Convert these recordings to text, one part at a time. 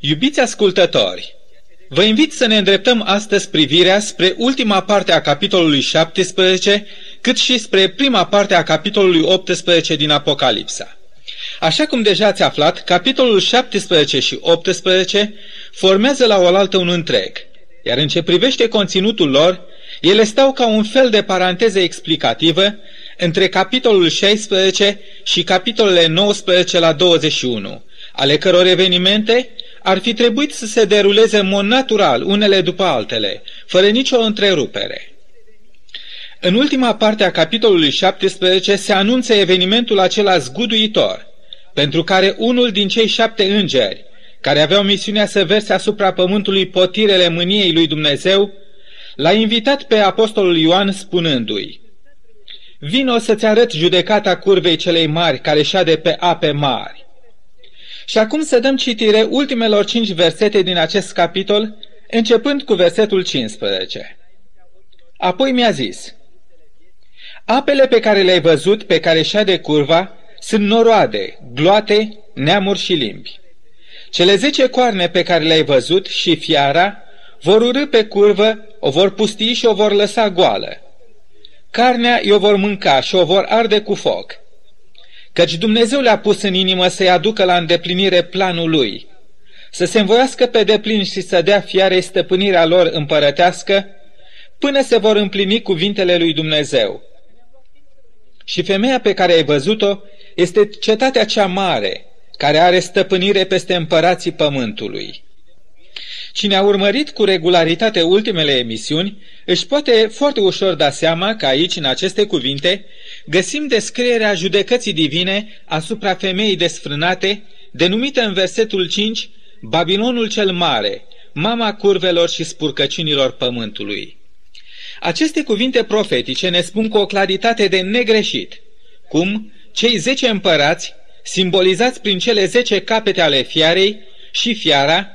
Iubiți ascultători, vă invit să ne îndreptăm astăzi privirea spre ultima parte a capitolului 17, cât și spre prima parte a capitolului 18 din Apocalipsa. Așa cum deja ați aflat, capitolul 17 și 18 formează la oaltă un întreg, iar în ce privește conținutul lor, ele stau ca un fel de paranteză explicativă între capitolul 16 și capitolele 19 la 21, ale căror evenimente ar fi trebuit să se deruleze în mod natural, unele după altele, fără nicio întrerupere. În ultima parte a capitolului 17 se anunță evenimentul acela zguduitor, pentru care unul din cei 7 îngeri, care aveau misiunea să verse asupra pământului potirele mâniei lui Dumnezeu, l-a invitat pe apostolul Ioan spunându-i: „Vino să-ți arăt judecata curvei celei mari care șade pe ape mari.” Și acum să dăm citire ultimelor 5 versete din acest capitol, începând cu versetul 15. „Apoi mi-a zis: apele pe care le-ai văzut, pe care șade curva, sunt noroade, gloate, neamuri și limbi. Cele 10 coarne pe care le-ai văzut și fiara vor urî pe curvă, o vor pustii și o vor lăsa goală. Carnea i-o vor mânca și o vor arde cu foc. Căci Dumnezeu le-a pus în inimă să-i aducă la îndeplinire planul lui, să se învoiască pe deplin și să dea fiarei stăpânirea lor împărătească, până se vor împlini cuvintele lui Dumnezeu. Și femeia pe care ai văzut-o este cetatea cea mare, care are stăpânire peste împărații pământului.” Cine a urmărit cu regularitate ultimele emisiuni, își poate foarte ușor da seama că aici, în aceste cuvinte, găsim descrierea judecății divine asupra femeii desfrânate, denumită în versetul 5, Babilonul cel mare, mama curvelor și spurcăciunilor pământului. Aceste cuvinte profetice ne spun cu o claritate de negreșit cum cei 10 împărați, simbolizați prin cele 10 capete ale fiarei și fiara,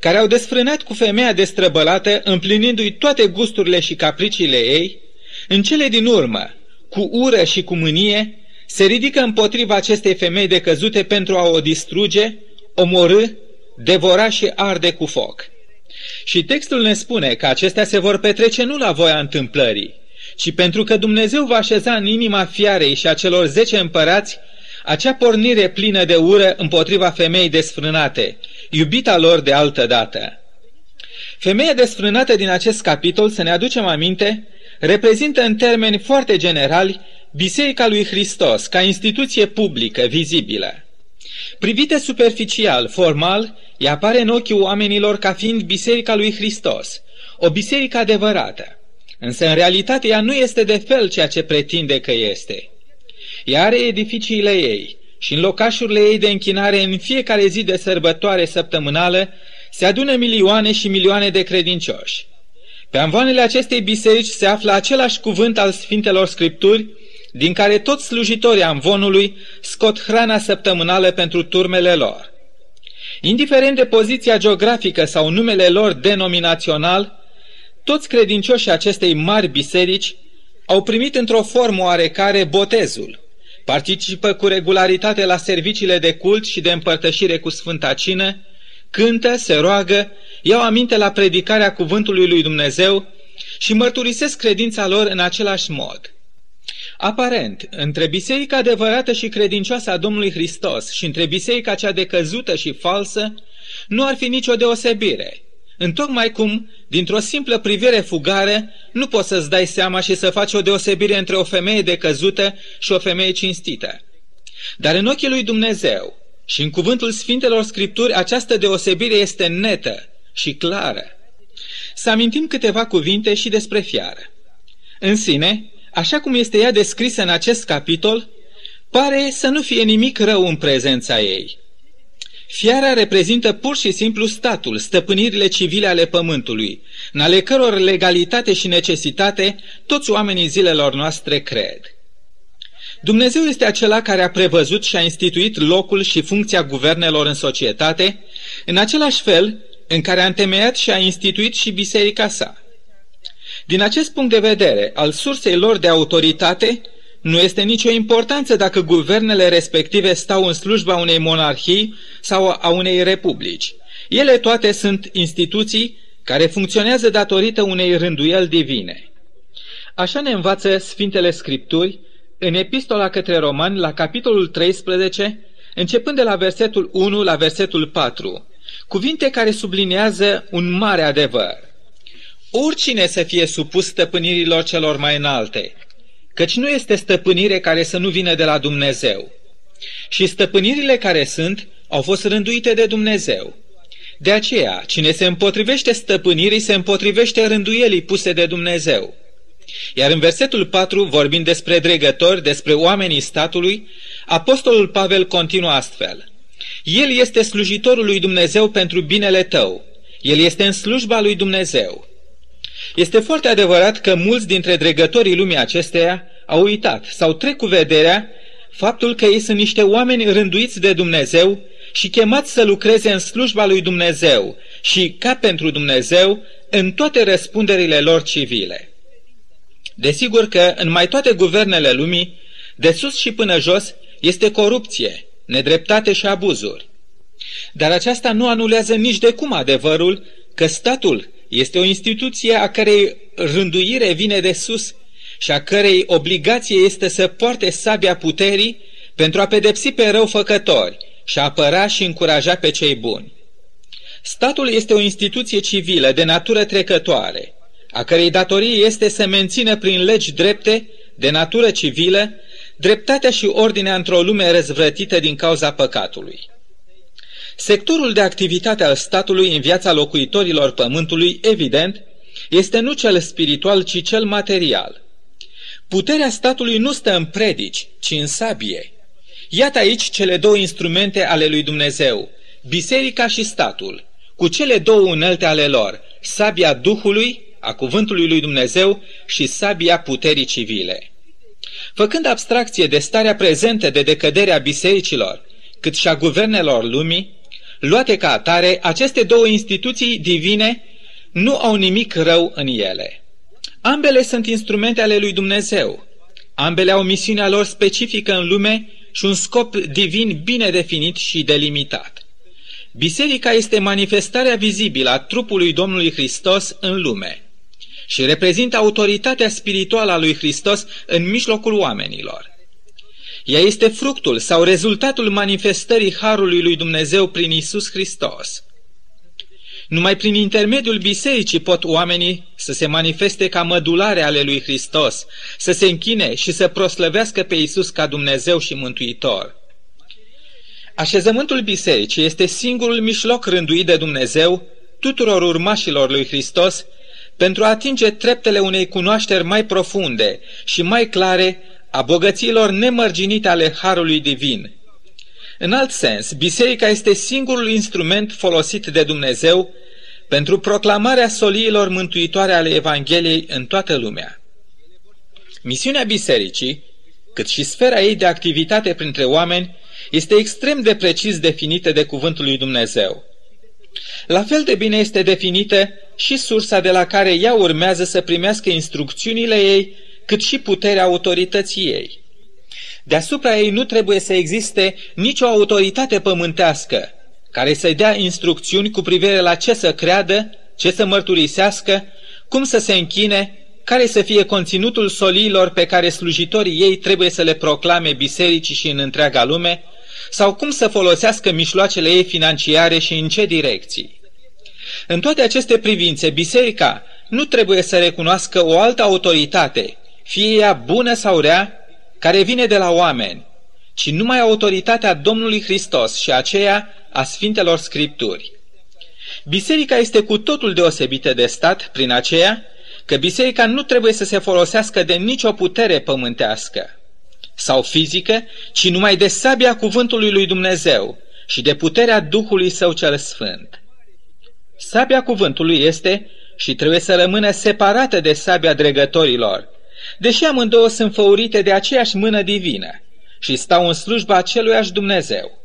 care au desfrânat cu femeia destrăbălată, împlinindu-i toate gusturile și capriciile ei, în cele din urmă, cu ură și cu mânie, se ridică împotriva acestei femei decăzute pentru a o distruge, omorâ, devora și arde cu foc. Și textul ne spune că acestea se vor petrece nu la voia întâmplării, ci pentru că Dumnezeu va așeza în inima fiarei și a celor 10 împărați acea pornire plină de ură împotriva femeii desfrânate, iubita lor de altă dată. Femeia desfrânată din acest capitol, să ne aducem aminte, reprezintă în termeni foarte generali Biserica lui Hristos ca instituție publică, vizibilă. Privită superficial, formal, ea apare în ochii oamenilor ca fiind Biserica lui Hristos, o biserică adevărată. Însă, în realitate, ea nu este de fel ceea ce pretinde că este. Ea are edificiile ei și în locașurile ei de închinare, în fiecare zi de sărbătoare săptămânală, se adună milioane și milioane de credincioși. Pe amvoanele acestei biserici se află același cuvânt al Sfintelor Scripturi, din care toți slujitorii amvonului scot hrana săptămânală pentru turmele lor. Indiferent de poziția geografică sau numele lor denominațional, toți credincioșii acestei mari biserici au primit într-o formă oarecare botezul, participă cu regularitate la serviciile de cult și de împărtășire cu Sfânta Cină, cântă, se roagă, iau aminte la predicarea cuvântului lui Dumnezeu și mărturisesc credința lor în același mod. Aparent, între biserica adevărată și credincioasă a Domnului Hristos și între biserica cea decăzută și falsă nu ar fi nicio deosebire, întocmai cum, dintr-o simplă privire fugară, nu poți să-ți dai seama și să faci o deosebire între o femeie decăzută și o femeie cinstită. Dar în ochii lui Dumnezeu și în cuvântul Sfintelor Scripturi, această deosebire este netă și clară. Să amintim câteva cuvinte și despre fiară. În sine, așa cum este ea descrisă în acest capitol, pare să nu fie nimic rău în prezența ei. Fiara reprezintă pur și simplu statul, stăpânirile civile ale pământului, în ale căror legalitate și necesitate toți oamenii zilelor noastre cred. Dumnezeu este acela care a prevăzut și a instituit locul și funcția guvernelor în societate, în același fel în care a întemeiat și a instituit și biserica sa. Din acest punct de vedere, al sursei lor de autoritate, nu este nicio importanță dacă guvernele respective stau în slujba unei monarhii sau a unei republici. Ele toate sunt instituții care funcționează datorită unei rânduieli divine. Așa ne învață Sfintele Scripturi în Epistola către Romani, la capitolul 13, începând de la versetul 1 la versetul 4, cuvinte care subliniază un mare adevăr. Oricine să fie supus stăpânirilor celor mai înalte, căci nu este stăpânire care să nu vină de la Dumnezeu. Și stăpânirile care sunt au fost rânduite de Dumnezeu. De aceea, cine se împotrivește stăpânirii, se împotrivește rânduielii puse de Dumnezeu. Iar în versetul 4, vorbind despre dregători, despre oamenii statului, Apostolul Pavel continuă astfel. El este slujitorul lui Dumnezeu pentru binele tău. El este în slujba lui Dumnezeu. Este foarte adevărat că mulți dintre dregătorii lumii acesteia au uitat sau trec cu vederea faptul că ei sunt niște oameni rânduiți de Dumnezeu și chemați să lucreze în slujba lui Dumnezeu și, ca pentru Dumnezeu, în toate răspunderile lor civile. Desigur că în mai toate guvernele lumii, de sus și până jos, este corupție, nedreptate și abuzuri. Dar aceasta nu anulează nici de cum adevărul că statul este o instituție a cărei rânduire vine de sus și a cărei obligație este să poarte sabia puterii pentru a pedepsi pe răufăcători și a apăra și încuraja pe cei buni. Statul este o instituție civilă de natură trecătoare, a cărei datorie este să mențină prin legi drepte de natură civilă dreptatea și ordinea într-o lume răzvrătită din cauza păcatului. Sectorul de activitate al statului în viața locuitorilor pământului, evident, este nu cel spiritual, ci cel material. Puterea statului nu stă în predici, ci în sabie. Iată aici cele două instrumente ale lui Dumnezeu, biserica și statul, cu cele două unelte ale lor, sabia Duhului, a cuvântului lui Dumnezeu, și sabia puterii civile. Făcând abstracție de starea prezentă de decădere a bisericilor, cât și a guvernelor lumii, luate ca atare, aceste două instituții divine nu au nimic rău în ele. Ambele sunt instrumente ale lui Dumnezeu. Ambele au misiunea lor specifică în lume și un scop divin bine definit și delimitat. Biserica este manifestarea vizibilă a trupului Domnului Hristos în lume și reprezintă autoritatea spirituală a lui Hristos în mijlocul oamenilor. Ea este fructul sau rezultatul manifestării Harului lui Dumnezeu prin Iisus Hristos. Numai prin intermediul bisericii pot oamenii să se manifeste ca mădulare ale lui Hristos, să se închine și să proslăvească pe Iisus ca Dumnezeu și Mântuitor. Așezământul bisericii este singurul mijloc rânduit de Dumnezeu tuturor urmașilor lui Hristos pentru a atinge treptele unei cunoașteri mai profunde și mai clare a bogăților nemărginite ale Harului Divin. În alt sens, biserica este singurul instrument folosit de Dumnezeu pentru proclamarea soliilor mântuitoare ale Evangheliei în toată lumea. Misiunea bisericii, cât și sfera ei de activitate printre oameni, este extrem de precis definită de Cuvântul lui Dumnezeu. La fel de bine este definită și sursa de la care ea urmează să primească instrucțiunile ei, cât și puterea autorității ei. Deasupra ei nu trebuie să existe nicio autoritate pământească care să-i dea instrucțiuni cu privire la ce să creadă, ce să mărturisească, cum să se închine, care să fie conținutul soliilor pe care slujitorii ei trebuie să le proclame bisericii și în întreaga lume, sau cum să folosească mijloacele ei financiare și în ce direcții. În toate aceste privințe, biserica nu trebuie să recunoască o altă autoritate, fie ea bună sau rea, care vine de la oameni, ci numai autoritatea Domnului Hristos și aceea a Sfintelor Scripturi. Biserica este cu totul deosebită de stat prin aceea că biserica nu trebuie să se folosească de nicio putere pământească sau fizică, ci numai de sabia cuvântului lui Dumnezeu și de puterea Duhului Său cel Sfânt. Sabia cuvântului este și trebuie să rămână separată de sabia dregătorilor, deși amândouă sunt făurite de aceeași mână divină și stau în slujba aceluiași Dumnezeu.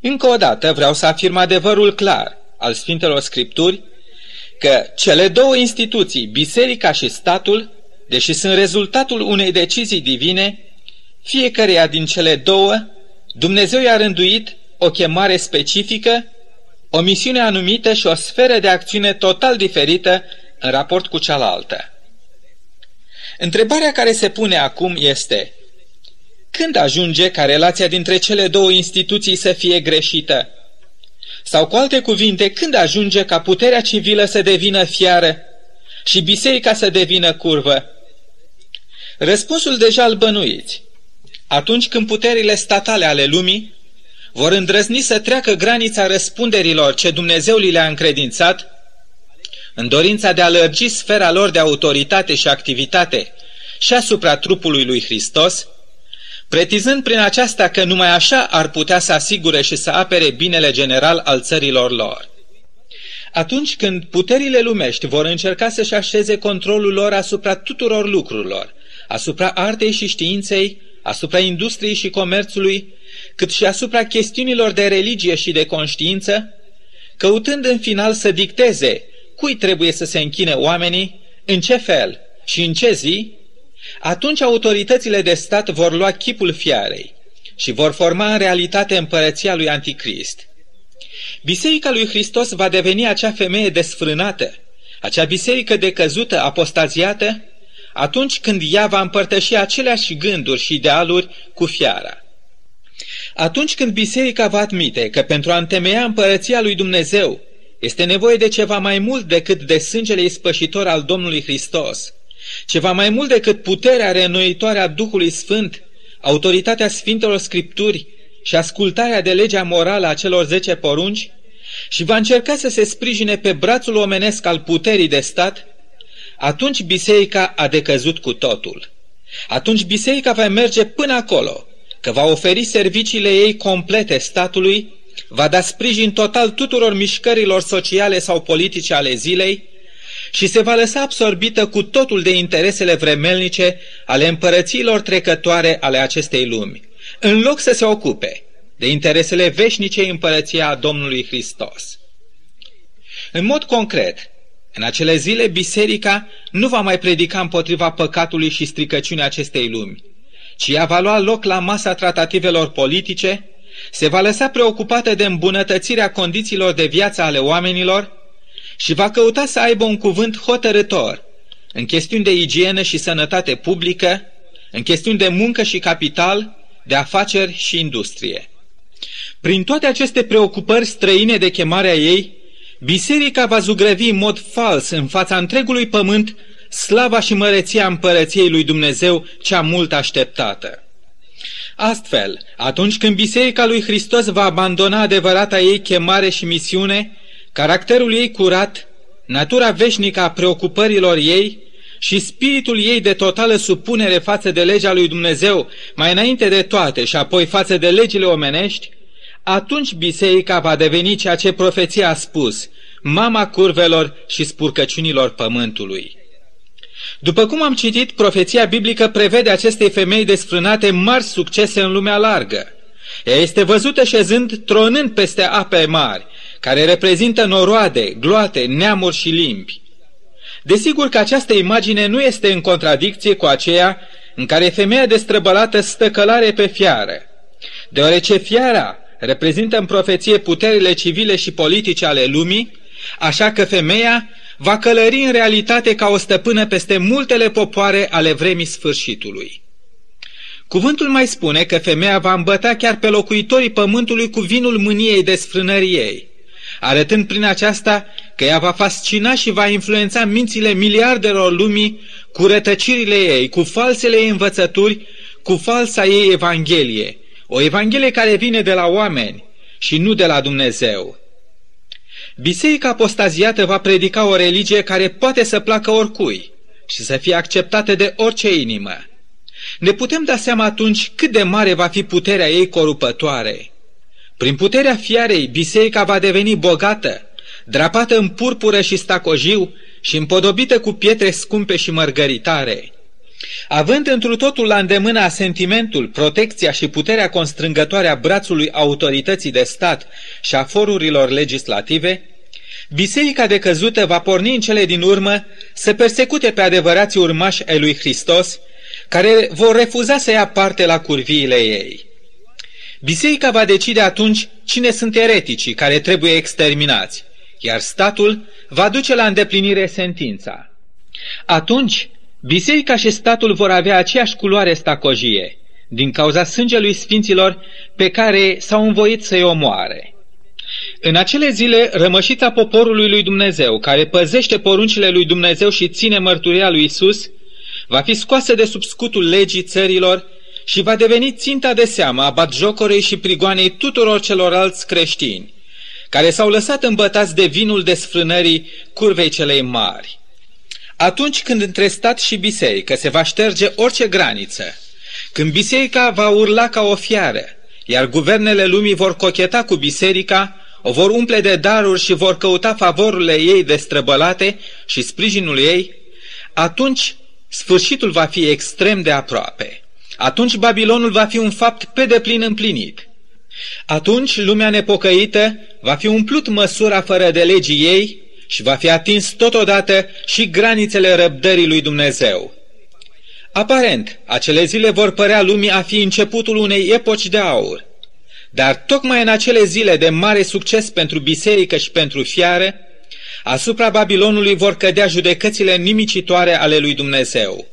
Încă o dată vreau să afirm adevărul clar al Sfintelor Scripturi că cele două instituții, biserica și statul, deși sunt rezultatul unei decizii divine, fiecăreia din cele două, Dumnezeu i-a rânduit o chemare specifică, o misiune anumită și o sferă de acțiune total diferită în raport cu cealaltă. Întrebarea care se pune acum este: când ajunge ca relația dintre cele două instituții să fie greșită? Sau, cu alte cuvinte, când ajunge ca puterea civilă să devină fiară și biserica să devină curvă? Răspunsul deja îl bănuiți. Atunci când puterile statale ale lumii vor îndrăzni să treacă granița răspunderilor ce Dumnezeu li le-a încredințat, în dorința de a lărgi sfera lor de autoritate și activitate și asupra trupului lui Hristos, pretizând prin aceasta că numai așa ar putea să asigure și să apere binele general al țărilor lor. Atunci când puterile lumești vor încerca să-și așeze controlul lor asupra tuturor lucrurilor, asupra artei și științei, asupra industriei și comerțului, cât și asupra chestiunilor de religie și de conștiință, căutând în final să dicteze cui trebuie să se închine oamenii, în ce fel și în ce zi, atunci autoritățile de stat vor lua chipul fiarei și vor forma în realitate împărăția lui Anticrist. Biserica lui Hristos va deveni acea femeie desfrânată, acea biserică decăzută, apostaziată, atunci când ea va împărtăși aceleași gânduri și idealuri cu fiara. Atunci când biserica va admite că pentru a întemeia împărăția lui Dumnezeu este nevoie de ceva mai mult decât de sângele ispășitor al Domnului Hristos, ceva mai mult decât puterea reînnoitoare a Duhului Sfânt, autoritatea Sfintelor Scripturi și ascultarea de legea morală a celor 10 porunci, și va încerca să se sprijine pe brațul omenesc al puterii de stat, atunci biserica a decăzut cu totul. Atunci biserica va merge până acolo, că va oferi serviciile ei complete statului, va da sprijin total tuturor mișcărilor sociale sau politice ale zilei și se va lăsa absorbită cu totul de interesele vremelnice ale împărățiilor trecătoare ale acestei lumi, în loc să se ocupe de interesele veșnicei împărăției a Domnului Hristos. În mod concret, în acele zile, biserica nu va mai predica împotriva păcatului și stricăciunii acestei lumi, ci ea va lua loc la masa tratativelor politice, se va lăsa preocupată de îmbunătățirea condițiilor de viață ale oamenilor și va căuta să aibă un cuvânt hotărâtor în chestiuni de igienă și sănătate publică, în chestiuni de muncă și capital, de afaceri și industrie. Prin toate aceste preocupări străine de chemarea ei, biserica va zugrăvi în mod fals în fața întregului pământ slava și măreția împărăției lui Dumnezeu cea mult așteptată. Astfel, atunci când biserica lui Hristos va abandona adevărata ei chemare și misiune, caracterul ei curat, natura veșnică a preocupărilor ei și spiritul ei de totală supunere față de legea lui Dumnezeu, mai înainte de toate și apoi față de legile omenești, atunci biserica va deveni ceea ce profeția a spus, mama curvelor și spurcăciunilor pământului. După cum am citit, profeția biblică prevede acestei femei desfrânate mari succese în lumea largă. Ea este văzută șezând, tronând peste ape mari, care reprezintă noroade, gloate, neamuri și limbi. Desigur că această imagine nu este în contradicție cu aceea în care femeia destrăbălată stă călare pe fiară, deoarece fiara reprezintă în profeție puterile civile și politice ale lumii, așa că femeia va călări în realitate ca o stăpână peste multele popoare ale vremii sfârșitului. Cuvântul mai spune că femeia va îmbăta chiar pe locuitorii pământului cu vinul mâniei desfrânării ei, arătând prin aceasta că ea va fascina și va influența mințile miliardelor lumii cu rătăcirile ei, cu falsele ei învățături, cu falsa ei evanghelie, o evanghelie care vine de la oameni și nu de la Dumnezeu. Biserica apostaziată va predica o religie care poate să placă oricui și să fie acceptată de orice inimă. Ne putem da seama atunci cât de mare va fi puterea ei corupătoare. Prin puterea fiarei, biserica va deveni bogată, drapată în purpură și stacojiu și împodobită cu pietre scumpe și mărgăritare. Având întru totul la îndemână asentimentul, protecția și puterea constrângătoare a brațului autorității de stat și a forurilor legislative, biserica decăzută va porni în cele din urmă să persecute pe adevărații urmași ai lui Hristos, care vor refuza să ia parte la curviile ei. Biserica va decide atunci cine sunt ereticii care trebuie exterminați, iar statul va duce la îndeplinire sentința. Atunci, biserica și statul vor avea aceeași culoare stacojie, din cauza sângelui sfinților pe care s-au învoit să-i omoare. În acele zile, rămășița poporului lui Dumnezeu, care păzește poruncile lui Dumnezeu și ține mărturia lui Isus, va fi scoasă de sub scutul legii țărilor și va deveni ținta de seamă a batjocorei și prigoanei tuturor celorlalți creștini, care s-au lăsat îmbătați de vinul desfrânării curvei celei mari. Atunci când între stat și biserică se va șterge orice graniță, când biserica va urla ca o fiară, iar guvernele lumii vor cocheta cu biserica, o vor umple de daruri și vor căuta favorurile ei destrăbălate și sprijinul ei, atunci sfârșitul va fi extrem de aproape. Atunci Babilonul va fi un fapt pe deplin împlinit. Atunci lumea nepocăită va fi umplut măsura fără de legii ei și va fi atins totodată și granițele răbdării lui Dumnezeu. Aparent, acele zile vor părea lumii a fi începutul unei epoci de aur, dar tocmai în acele zile de mare succes pentru biserică și pentru fiară, asupra Babilonului vor cădea judecățile nimicitoare ale lui Dumnezeu.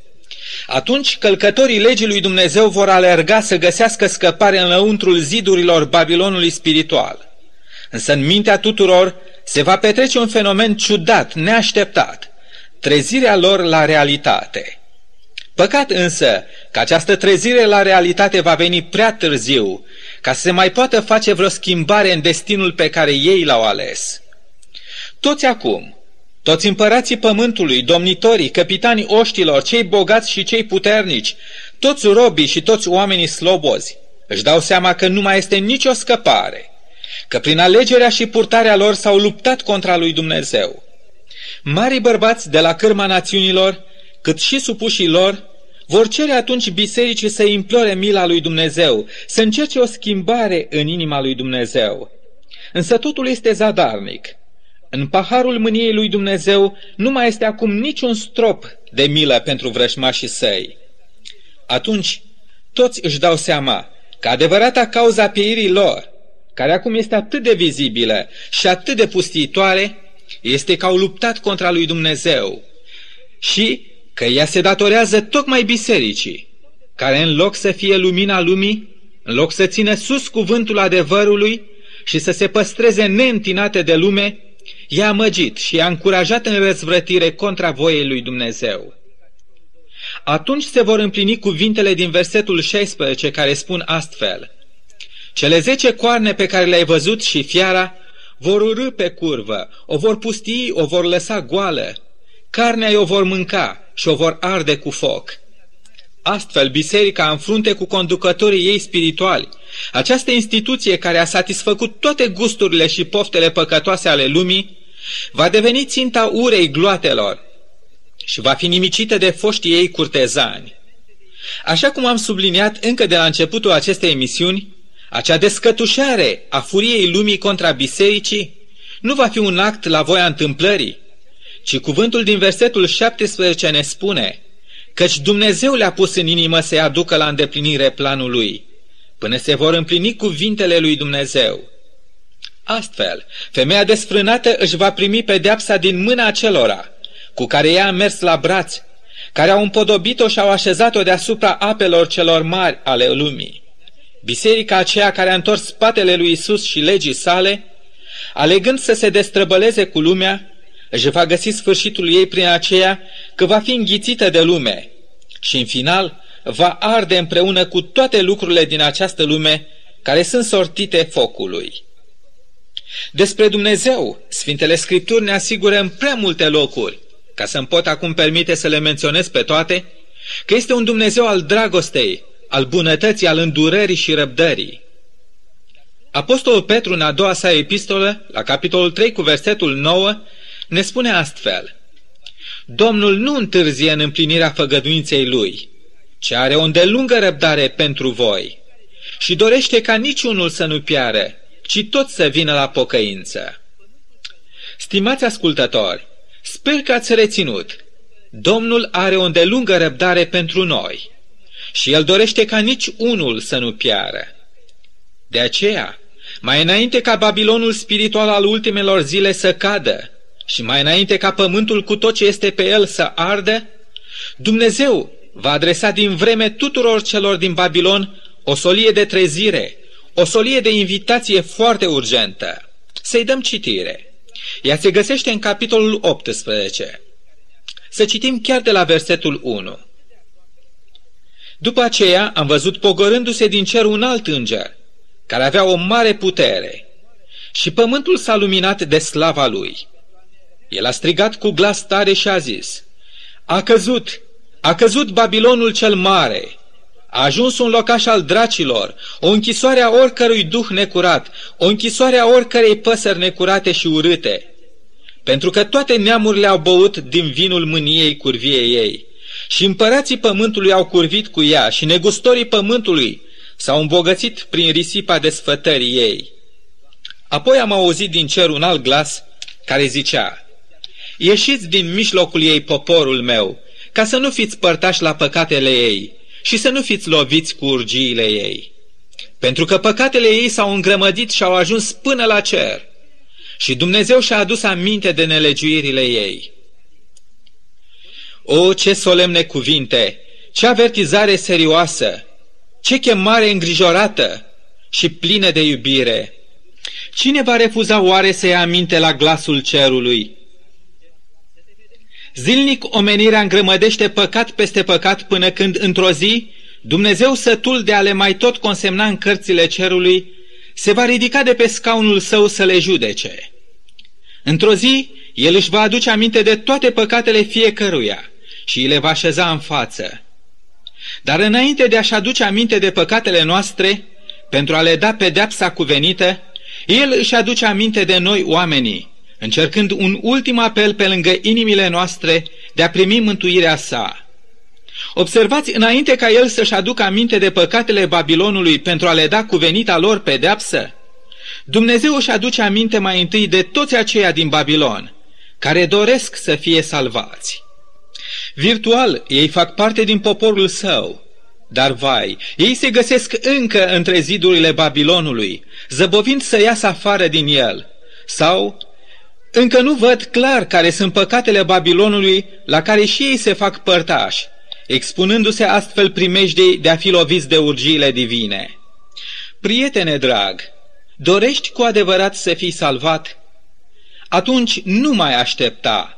Atunci călcătorii legii lui Dumnezeu vor alerga să găsească scăpare înăuntrul zidurilor Babilonului spiritual. Însă în mintea tuturor se va petrece un fenomen ciudat, neașteptat, trezirea lor la realitate. Păcat însă că această trezire la realitate va veni prea târziu ca să se mai poată face vreo schimbare în destinul pe care ei l-au ales. Toți acum, toți împărații pământului, domnitorii, căpitanii oștilor, cei bogați și cei puternici, toți robii și toți oamenii slobozi, își dau seama că nu mai este nicio scăpare, că prin alegerea și purtarea lor s-au luptat contra lui Dumnezeu. Marii bărbați de la cârma națiunilor, cât și supușii lor, vor cere atunci bisericii să implore mila lui Dumnezeu, să încerce o schimbare în inima lui Dumnezeu. Însă totul este zadarnic. În paharul mâniei lui Dumnezeu nu mai este acum niciun strop de milă pentru vrăjmașii săi. Atunci, toți își dau seama că adevărata cauza pieirii lor, care acum este atât de vizibilă și atât de pustiitoare, este că au luptat contra lui Dumnezeu și că ea se datorează tocmai bisericii, care în loc să fie lumina lumii, în loc să țină sus cuvântul adevărului și să se păstreze neîntinată de lume, i-a amăgit și i-a încurajat în răzvrătire contra voiei lui Dumnezeu. Atunci se vor împlini cuvintele din versetul 16 care spun astfel: cele 10 coarne pe care le-ai văzut și fiara vor urâ pe curvă, o vor pustii, o vor lăsa goală, carnea o vor mânca și o vor arde cu foc. Astfel, biserica, în frunte cu conducătorii ei spirituali, această instituție care a satisfăcut toate gusturile și poftele păcătoase ale lumii, va deveni ținta urei gloatelor și va fi nimicită de foștii ei curtezani. Așa cum am subliniat încă de la începutul acestei emisiuni, acea descătușare a furiei lumii contra bisericii nu va fi un act la voia întâmplării, ci cuvântul din versetul 17 ne spune: căci Dumnezeu le-a pus în inimă să-i aducă la îndeplinire planul lui, până se vor împlini cuvintele lui Dumnezeu. Astfel, femeia desfrânată își va primi pedeapsa din mâna acelora cu care ea a mers la braț, care au împodobit-o și au așezat-o deasupra apelor celor mari ale lumii. Biserica aceea care a întors spatele lui Isus și legii sale, alegând să se destrăbăleze cu lumea, își va găsi sfârșitul ei prin aceea că va fi înghițită de lume și, în final, va arde împreună cu toate lucrurile din această lume care sunt sortite focului. Despre Dumnezeu, Sfintele Scripturi ne asigură în prea multe locuri, ca să-mi pot acum permite să le menționez pe toate, că este un Dumnezeu al dragostei, al bunătății, al îndurării și răbdării. Apostolul Petru, în a doua sa epistolă, la capitolul 3 cu versetul 9, ne spune astfel: Domnul nu întârzie în împlinirea făgăduinței lui, ci are o îndelungă răbdare pentru voi și dorește ca niciunul să nu piară, ci toți să vină la pocăință. Stimați ascultători, sper că ați reținut: Domnul are o îndelungă răbdare pentru noi și El dorește ca niciunul să nu piară. De aceea, mai înainte ca Babilonul spiritual al ultimelor zile să cadă și mai înainte ca pământul cu tot ce este pe el să ardă, Dumnezeu va adresa din vreme tuturor celor din Babilon o solie de trezire, o solie de invitație foarte urgentă. Să-i dăm citire. Ea se găsește în capitolul 18. Să citim chiar de la versetul 1. După aceea am văzut pogorându-se din cer un alt înger, care avea o mare putere, și pământul s-a luminat de slava lui. El a strigat cu glas tare și a zis: "A căzut! A căzut Babilonul cel mare! A ajuns un locaș al dracilor, o închisoare a oricărui duh necurat, o închisoare a oricărei păsări necurate și urâte, pentru că toate neamurile au băut din vinul mâniei curviei ei și împărații pământului au curvit cu ea și negustorii pământului s-au îmbogățit prin risipa desfătării ei." Apoi am auzit din cer un alt glas care zicea: "Ieșiți din mijlocul ei, poporul meu, ca să nu fiți părtași la păcatele ei și să nu fiți loviți cu urgiile ei, pentru că păcatele ei s-au îngrămădit și au ajuns până la cer și Dumnezeu și-a adus aminte de nelegiuirile ei." O, ce solemne cuvinte, ce avertizare serioasă, ce chemare îngrijorată și plină de iubire! Cine va refuza oare să ia aminte la glasul cerului? Zilnic omenirea îngrămădește păcat peste păcat până când, într-o zi, Dumnezeu, sătul de a le mai tot consemna în cărțile cerului, se va ridica de pe scaunul său să le judece. Într-o zi, El își va aduce aminte de toate păcatele fiecăruia și le va așeza în față. Dar înainte de a-și aduce aminte de păcatele noastre, pentru a le da pedeapsa cuvenită, El își aduce aminte de noi oamenii, încercând un ultim apel pe lângă inimile noastre de a primi mântuirea sa. Observați, înainte ca El să-și aducă aminte de păcatele Babilonului pentru a le da cuvenita lor pedeapsă, Dumnezeu își aduce aminte mai întâi de toți aceia din Babilon, care doresc să fie salvați. Virtual, ei fac parte din poporul său, dar vai, ei se găsesc încă între zidurile Babilonului, zăbovind să iasă afară din el, sau încă nu văd clar care sunt păcatele Babilonului la care și ei se fac părtași, expunându-se astfel primejdei de a fi loviți de urgiile divine. Prietene drag, dorești cu adevărat să fii salvat? Atunci nu mai aștepta.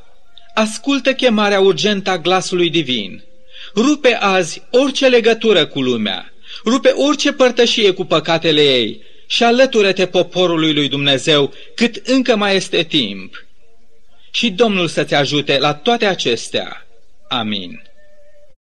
Ascultă chemarea urgentă a glasului divin. Rupe azi orice legătură cu lumea, rupe orice părtășie cu păcatele ei și alătură-te poporului lui Dumnezeu cât încă mai este timp. Și Domnul să-ți ajute la toate acestea. Amin.